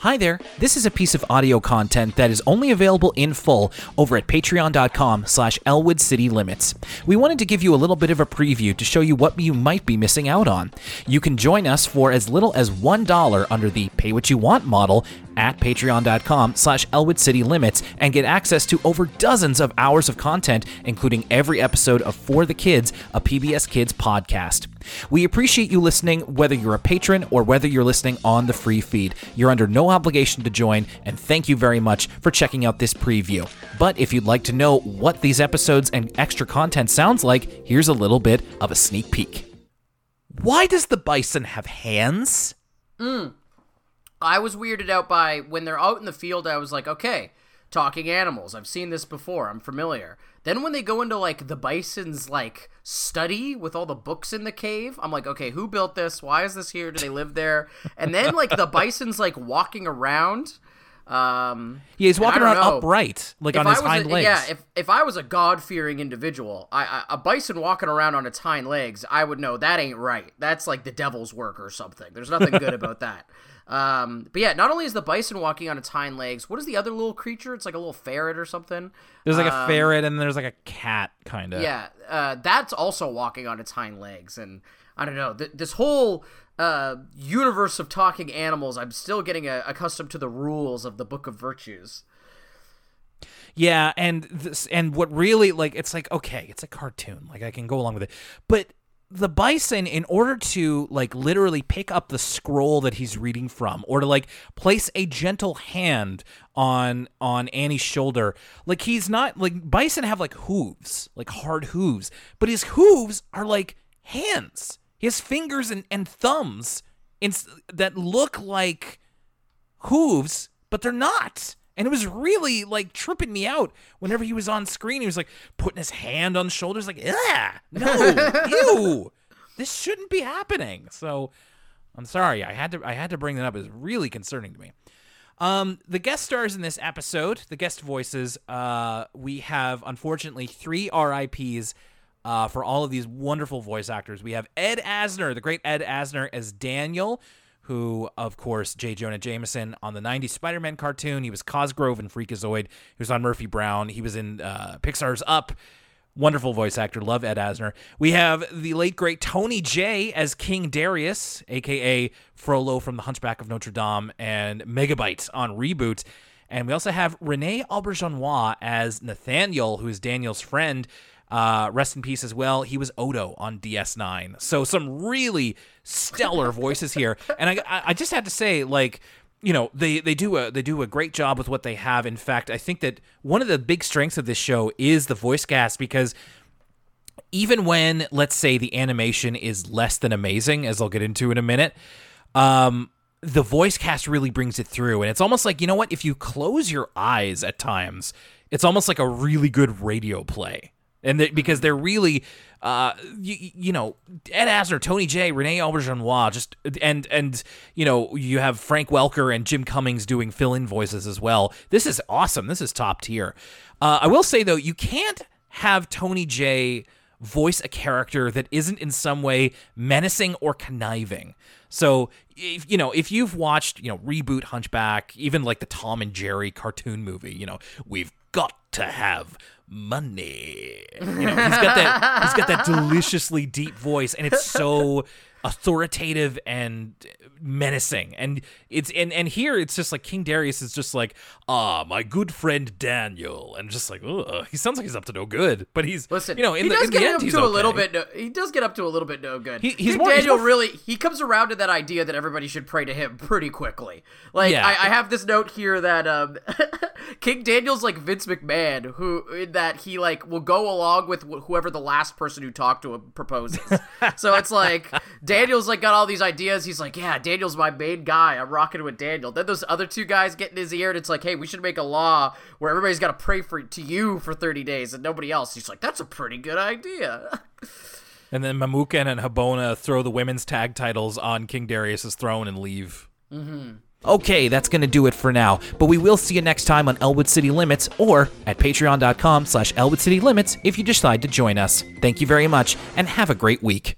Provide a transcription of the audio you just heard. Hi there, this is a piece of audio content that is only available in full over at patreon.com/ElwoodCityLimits. We wanted to give you a little bit of a preview to show you what you might be missing out on. You can join us for as little as $1 under the pay what you want model at patreon.com/ElwoodCityLimits and get access to over dozens of hours of content, including every episode of For the Kids, a PBS Kids podcast. We appreciate you listening, whether you're a patron or whether you're listening on the free feed. You're under no obligation to join, and thank you very much for checking out this preview. But if you'd like to know what these episodes and extra content sounds like, here's a little bit of a sneak peek. Why does the bison have hands? I was weirded out by, when they're out in the field, I was like, okay, talking animals. I've seen this before. I'm familiar. Then when they go into, like, the bison's, like, study with all the books in the cave, I'm like, okay, who built this? Why is this here? Do they live there? And then, like, the bison's, like, walking around. Yeah, he's walking around upright, like on his hind legs. Yeah, if I was a God-fearing individual, a bison walking around on its hind legs, I would know that ain't right. That's like the devil's work or something. There's nothing good about that. But yeah, not only is the bison walking on its hind legs, what is the other little creature? It's like a little ferret or something. There's like a ferret and there's like a cat, kind of. Yeah, that's also walking on its hind legs. And I don't know, this whole... universe of talking animals, I'm still getting accustomed to the rules of the Book of Virtues. Yeah, and what really, like, it's like, okay, it's a cartoon. Like, I can go along with it. But the bison, in order to, like, literally pick up the scroll that he's reading from, or to, like, place a gentle hand on Annie's shoulder, like, he's not, like, bison have, like, hooves, like, hard hooves. But his hooves are, like, hands. He has fingers and thumbs that look like hooves, but they're not. And it was really, like, tripping me out whenever he was on screen. He was, like, putting his hand on shoulders, like, ah, no, ew, this shouldn't be happening. So I'm sorry. I had to bring that up. It was really concerning to me. The guest stars in this episode, the guest voices, we have, unfortunately, 3 RIPs. For all of these wonderful voice actors. We have Ed Asner, the great Ed Asner, as Daniel, who, of course, J. Jonah Jameson on the 90s Spider-Man cartoon. He was Cosgrove in Freakazoid. He was on Murphy Brown. He was in Pixar's Up. Wonderful voice actor. Love Ed Asner. We have the late, great Tony Jay as King Darius, a.k.a. Frollo from The Hunchback of Notre Dame, and Megabyte on Reboot. And we also have René Auberjonois as Nathaniel, who is Daniel's friend. Rest in peace as well. He was Odo on DS9. So some really stellar voices here. And I just had to say, like, you know, they do a great job with what they have. In fact, I think that one of the big strengths of this show is the voice cast, because even when, let's say, the animation is less than amazing, as I'll get into in a minute, the voice cast really brings it through. And it's almost like, you know what, if you close your eyes at times, it's almost like a really good radio play. And because they're really, you know, Ed Asner, Tony Jay, René Auberjonois, just and you know, you have Frank Welker and Jim Cummings doing fill-in voices as well. This is awesome. This is top tier. I will say, though, you can't have Tony Jay voice a character that isn't in some way menacing or conniving. So, if you've watched, Reboot, Hunchback, even like the Tom and Jerry cartoon movie, we've got to have money. He's got that deliciously deep voice, and it's so authoritative and menacing. And it's and here it's just like King Darius is just like, my good friend Daniel, and just like, he sounds like he's up to no good. But he's he does get up to a little bit no good. He comes around to that idea that everybody should pray to him pretty quickly. Like, yeah. I have this note here that King Daniel's like Vince McMahon, he like will go along with whoever the last person who talked to him proposes. So it's like, Daniel's like got all these ideas. He's like, yeah, Daniel's my main guy. I'm rocking with Daniel. Then those other two guys get in his ear, and it's like, hey, we should make a law where everybody's got to pray to you for 30 days and nobody else. He's like, that's a pretty good idea. And then Mamuka and Habona throw the women's tag titles on King Darius's throne and leave. Mm-hmm. Okay, that's going to do it for now. But we will see you next time on Elwood City Limits, or at patreon.com/ElwoodCityLimits if you decide to join us. Thank you very much, and have a great week.